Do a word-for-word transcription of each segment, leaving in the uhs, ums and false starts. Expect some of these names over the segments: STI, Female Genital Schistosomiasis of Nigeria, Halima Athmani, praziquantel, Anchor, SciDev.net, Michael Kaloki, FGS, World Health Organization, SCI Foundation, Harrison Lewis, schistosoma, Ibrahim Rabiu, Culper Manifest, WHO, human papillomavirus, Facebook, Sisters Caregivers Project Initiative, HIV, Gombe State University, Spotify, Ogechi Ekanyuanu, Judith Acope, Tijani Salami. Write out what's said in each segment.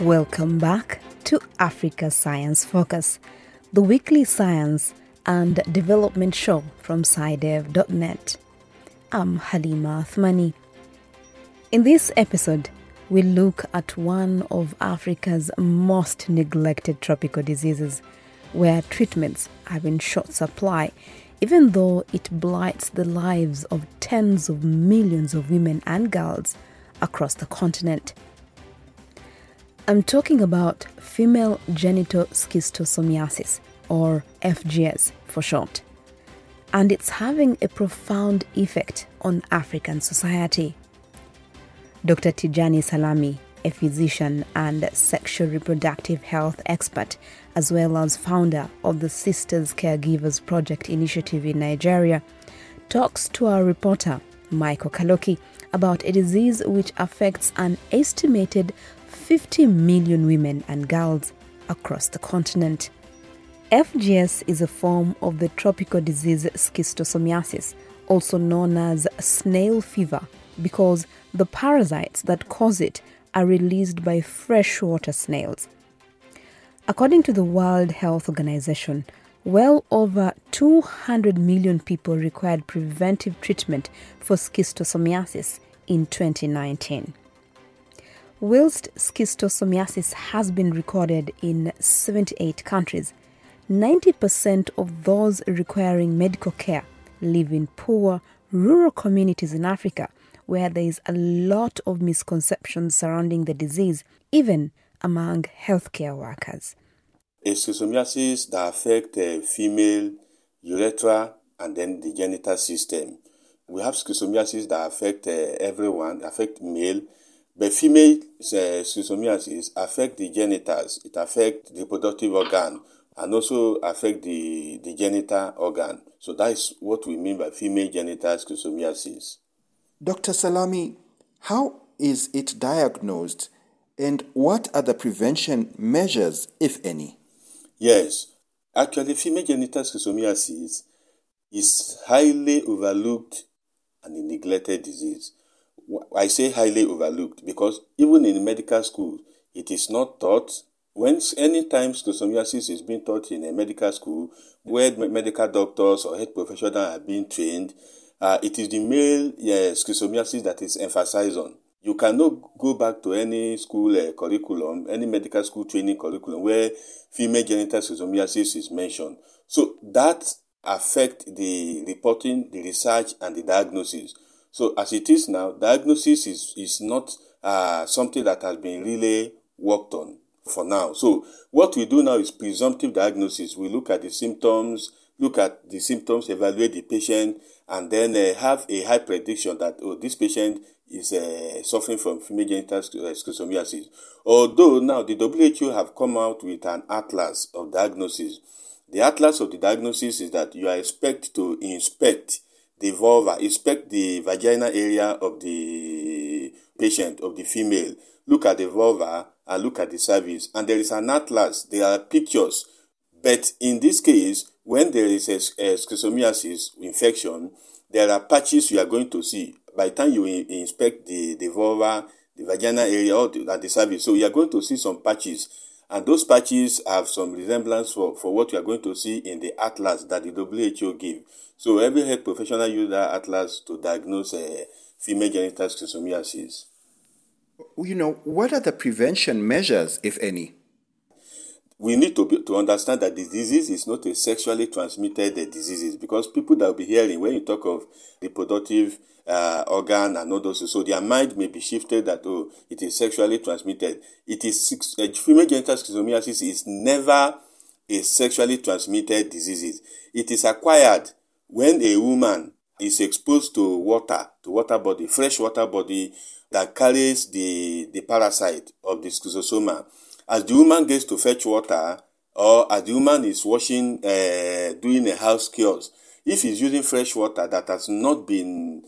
Welcome back to Africa Science Focus, the weekly science and development show from SciDev dot net. I'm Halima Athmani. In this episode, we look at one of Africa's most neglected tropical diseases, where treatments are in short supply, even though it blights the lives of tens of millions of women and girls across the continent. I'm talking about female genital schistosomiasis, or F G S for short, and it's having a profound effect on African society. Doctor Tijani Salami, a physician and sexual reproductive health expert, as well as founder of the Sisters Caregivers Project Initiative in Nigeria, talks to our reporter, Michael Kaloki, about a disease which affects an estimated fifty million women and girls across the continent. F G S is a form of the tropical disease schistosomiasis, also known as snail fever, because the parasites that cause it are released by freshwater snails. According to the World Health Organization, well over two hundred million people required preventive treatment for schistosomiasis in twenty nineteen. Whilst schistosomiasis has been recorded in seventy-eight countries, ninety percent of those requiring medical care live in poor, rural communities in Africa, where there is a lot of misconceptions surrounding the disease, even among healthcare workers. A schistosomiasis that affects the female urethra and then the genital system. We have schistosomiasis that affect everyone, affect male, but female schistosomiasis affect the genitals. It affects the reproductive organ and also affect the, the genital organ. So that is what we mean by female genital schistosomiasis. Doctor Salami, how is it diagnosed and what are the prevention measures, if any? Yes, actually female genital schistosomiasis is highly overlooked and a neglected disease. I say highly overlooked because even in medical school, it is not taught. When any time schistosomiasis is being taught in a medical school, where medical doctors or health professionals are being trained, Uh, it is the male uh, schistosomiasis that is emphasized on. You cannot go back to any school uh, curriculum, any medical school training curriculum where female genital schistosomiasis is mentioned. So that affects the reporting, the research, and the diagnosis. So as it is now, diagnosis is, is not uh, something that has been really worked on for now. So what we do now is presumptive diagnosis. We look at the symptoms, look at the symptoms, evaluate the patient, and then uh, have a high prediction that oh, this patient is uh, suffering from female genital schistosomiasis. Although now the W H O have come out with an atlas of diagnosis. The atlas of the diagnosis is that you are expected to inspect the vulva, inspect the vaginal area of the patient, of the female. Look at the vulva and look at the cervix. And there is an atlas. There are pictures. But in this case, when there is a schistosomiasis infection, there are patches you are going to see. By the time you inspect the, the vulva, the vaginal area, or the, the cervix, so you are going to see some patches. And those patches have some resemblance for, for what you are going to see in the atlas that the W H O give. So every health professional uses that atlas to diagnose uh, female genital schistosomiasis. You know, what are the prevention measures, if any? We need to be, to understand that the disease is not a sexually transmitted disease, because people that will be hearing when you talk of reproductive uh, organ and all those, so their mind may be shifted that oh, it is sexually transmitted. It is uh, female genital schistosomiasis is never a sexually transmitted disease. It is acquired when a woman is exposed to water, to water body, fresh water body that carries the the parasite of the schistosoma. As the woman gets to fetch water, or as the woman is washing, uh, doing a house chores, if he's using fresh water that has not been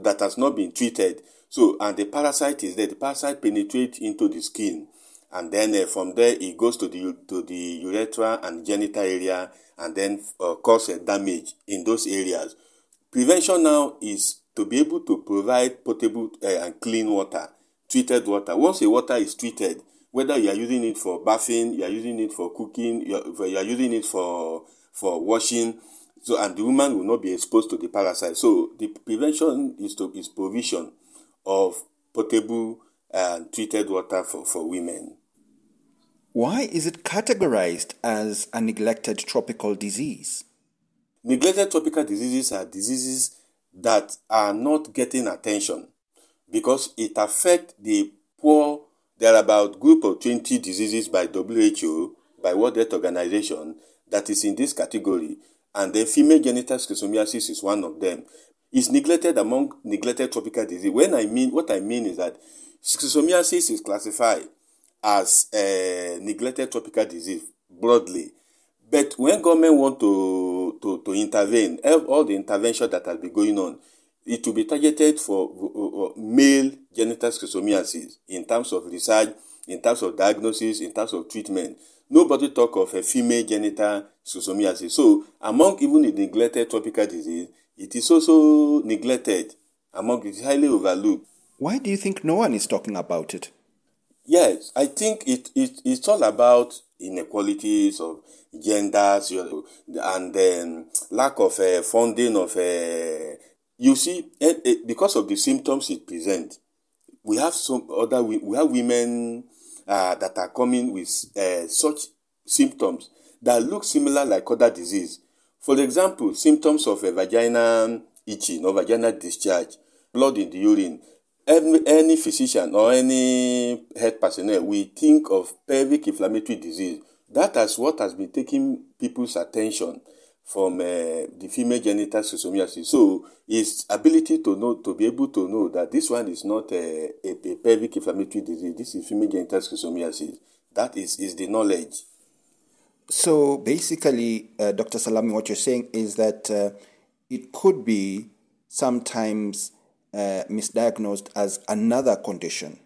that has not been treated, so and the parasite is there, the parasite penetrates into the skin, and then uh, from there it goes to the to the urethra and genital area, and then uh, causes damage in those areas. Prevention now is to be able to provide potable uh, and clean water, treated water. Once the water is treated, whether you are using it for bathing, you are using it for cooking, you are, you are using it for for washing. So, and the woman will not be exposed to the parasite. So the prevention is to is provision of potable and treated water for, for women. Why is it categorized as a neglected tropical disease? Neglected tropical diseases are diseases that are not getting attention because it affects the poor. There are about group of twenty diseases by W H O, by World Health Organization, that is in this category, and the female genital schistosomiasis is one of them. It's neglected among neglected tropical disease. When I mean, what I mean is that schistosomiasis is classified as a neglected tropical disease broadly. But when government want to, to, to intervene, all the intervention that has been going on, it will be targeted for male genital schistosomiasis in terms of research, in terms of diagnosis, in terms of treatment. Nobody talk of a female genital schistosomiasis. So among even the neglected tropical disease, it is also neglected. Among it is highly overlooked. Why do you think no one is talking about it? Yes, I think it, it it's all about inequalities of genders and then lack of uh, funding of uh, you see, because of the symptoms it presents, we have some other we have women uh, that are coming with uh, such symptoms that look similar like other disease. For example, symptoms of a vagina itching or vaginal discharge, blood in the urine. Every, any physician or any health personnel, we think of pelvic inflammatory disease. That is what has been taking people's attention from uh, the female genital schistosomiasis. So its ability to know, to be able to know that this one is not a, a, a pelvic inflammatory disease, this is female genital schistosomiasis. That is, is the knowledge. So basically, uh, Doctor Salami, what you're saying is that uh, it could be sometimes uh, misdiagnosed as another condition.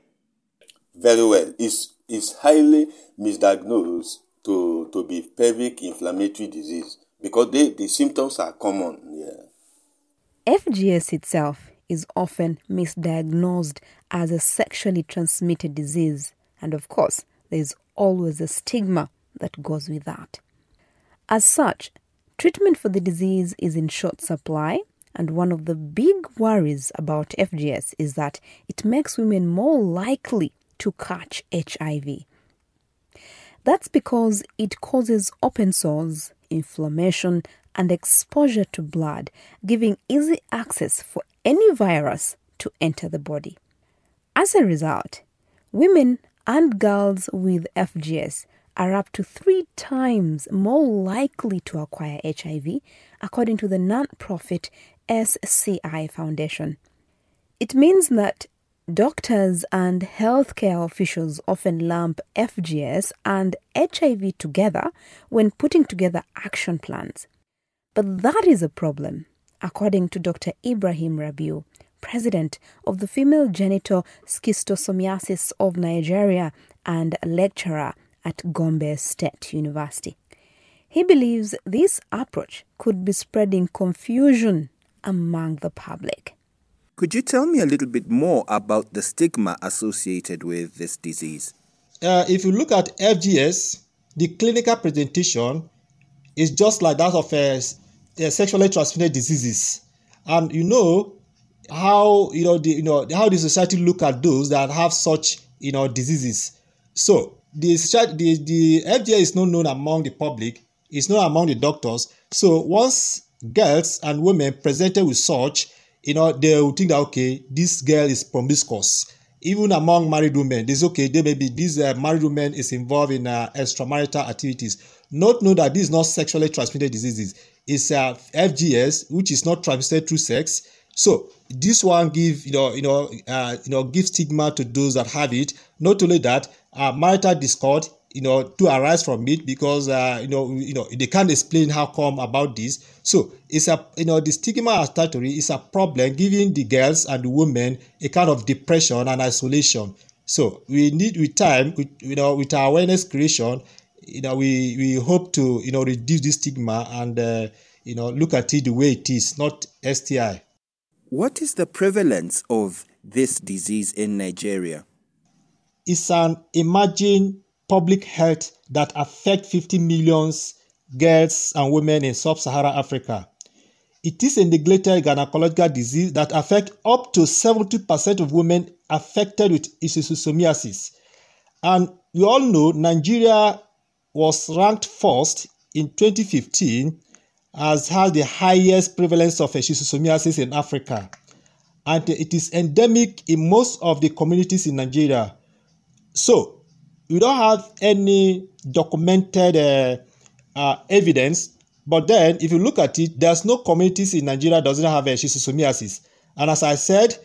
Very well. It's, it's highly misdiagnosed to, to be pelvic inflammatory disease, because they, the symptoms are common. Yeah. F G S itself is often misdiagnosed as a sexually transmitted disease. And of course, there is always a stigma that goes with that. As such, treatment for the disease is in short supply. And one of the big worries about F G S is that it makes women more likely to catch H I V. That's because it causes open sores, inflammation, and exposure to blood, giving easy access for any virus to enter the body. As a result, women and girls with F G S are up to three times more likely to acquire H I V, according to the non-profit S C I Foundation. It means that doctors and healthcare officials often lump F G S and H I V together when putting together action plans. But that is a problem, according to Doctor Ibrahim Rabiu, president of the Female Genital Schistosomiasis of Nigeria and lecturer at Gombe State University. He believes this approach could be spreading confusion among the public. Could you tell me a little bit more about the stigma associated with this disease? Uh, if you look at F G S, the clinical presentation is just like that of a, a sexually transmitted diseases, and you know how you know the you know how the society look at those that have such you know diseases. So the the, the F G S is not known among the public; it's not among the doctors. So once girls and women presented with such, you know, they will think that, okay, this girl is promiscuous. Even among married women, there's okay, they may be, this uh, married woman is involved in uh, extramarital activities. Not know that this is not sexually transmitted diseases. It's uh, F G S, which is not transmitted through sex. So this one give, you know, you know, uh, you know, give stigma to those that have it. Not only that, uh, marital discord, you know, to arise from it because, uh, you know, you know, they can't explain how come about this. So it's a, you know, the stigma attached to it is a problem, giving the girls and the women a kind of depression and isolation. So we need, with time, with, you know, with our awareness creation, you know, we, we hope to, you know, reduce this stigma and, uh, you know, look at it the way it is, not S T I. What is the prevalence of this disease in Nigeria? is an emerging public health that affects fifty million girls and women in sub-Saharan Africa. It is a neglected gynecological disease that affects up to seventy percent of women affected with schistosomiasis. And we all know Nigeria was ranked first in twenty fifteen as has the highest prevalence of schistosomiasis in Africa. And it is endemic in most of the communities in Nigeria. So, we don't have any documented uh, uh, evidence. But then, if you look at it, there's no communities in Nigeria that doesn't have schistosomiasis. And as I said,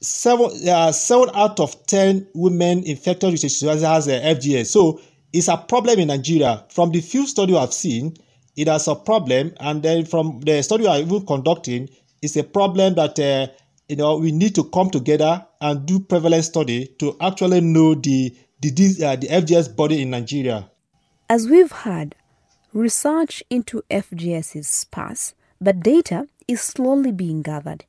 seven, uh, seven out of ten women infected with schistosomiasis has uh, F G S. So it's a problem in Nigeria. From the few studies I've seen, it has a problem. And then from the study I'm even conducting, it's a problem that uh, you know we need to come together and do prevalence study to actually know the the, uh, the F G S body in Nigeria. As we've heard, research into F G S is sparse, but data is slowly being gathered.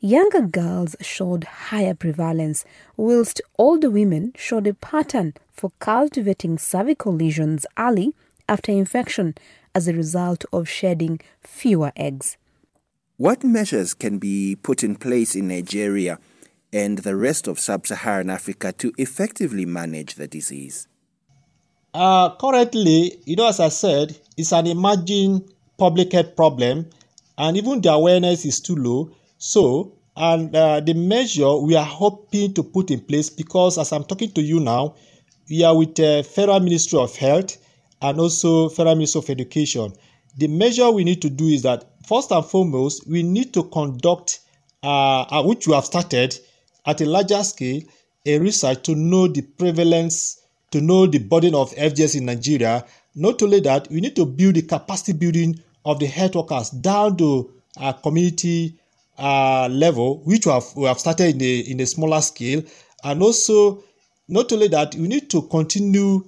Younger girls showed higher prevalence, whilst older women showed a pattern for cultivating cervical lesions early after infection as a result of shedding fewer eggs. What measures can be put in place in Nigeria and the rest of sub-Saharan Africa to effectively manage the disease? Uh, currently, you know, as I said, it's an emerging public health problem, and even the awareness is too low. So, and uh, the measure we are hoping to put in place, because as I'm talking to you now, we are with the uh, Federal Ministry of Health and also Federal Ministry of Education. The measure we need to do is that, first and foremost, we need to conduct, uh, which we have started at a larger scale, a research to know the prevalence to know the burden of F G S in Nigeria. Not only that, we need to build the capacity building of the health workers down to a community uh, level, which we have, we have started in a, in a smaller scale. And also, not only that, we need to continue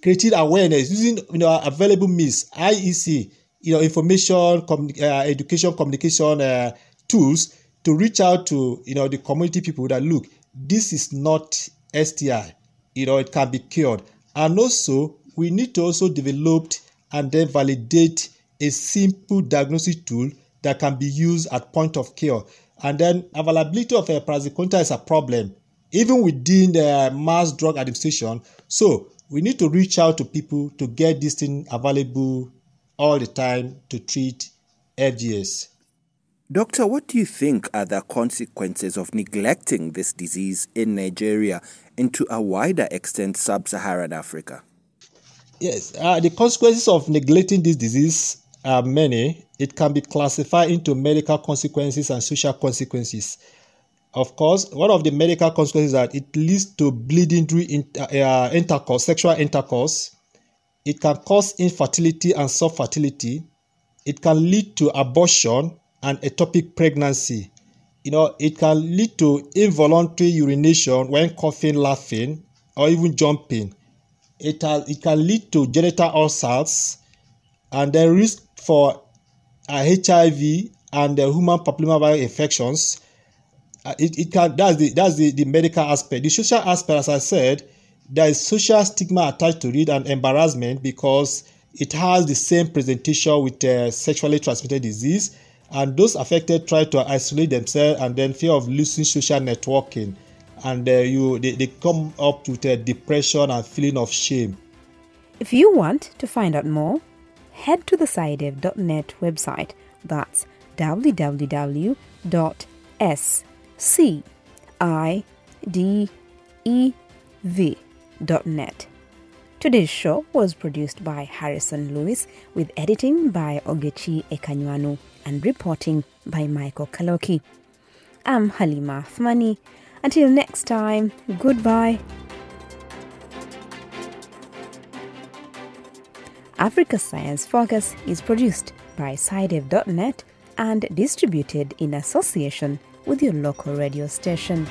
creating awareness using you know, available means, I E C, you know, information, communi- uh, education, communication uh, tools to reach out to you know the community people that, look, this is not S T I. You know, it can be cured. And also, we need to also develop and then validate a simple diagnostic tool that can be used at point of care. And then availability of uh, praziquantel is a problem, even within the mass drug administration. So we need to reach out to people to get this thing available all the time to treat F G S. Doctor, what do you think are the consequences of neglecting this disease in Nigeria and to a wider extent sub-Saharan Africa? Yes, uh, the consequences of neglecting this disease are many. It can be classified into medical consequences and social consequences. Of course, one of the medical consequences is that it leads to bleeding during uh, intercourse, sexual intercourse. It can cause infertility and subfertility. It can lead to abortion and ectopic pregnancy. You know, it can lead to involuntary urination when coughing, laughing, or even jumping. It, has, it can lead to genital ulcers, and the risk for uh, H I V and the human papillomavirus infections. Uh, it, it can that's the that's the, the medical aspect. The social aspect, as I said, there is social stigma attached to it and embarrassment because it has the same presentation with uh, sexually transmitted disease. And those affected try to isolate themselves and then fear of losing social networking. And uh, you they, they come up with a depression and feeling of shame. If you want to find out more, head to the SciDev dot net website. That's w w w dot s c i dev dot net. Today's show was produced by Harrison Lewis with editing by Ogechi Ekanyuanu and reporting by Michael Kaloki. I'm Halima Athmani. Until next time, goodbye. Africa Science Focus is produced by SciDev dot net and distributed in association with your local radio station.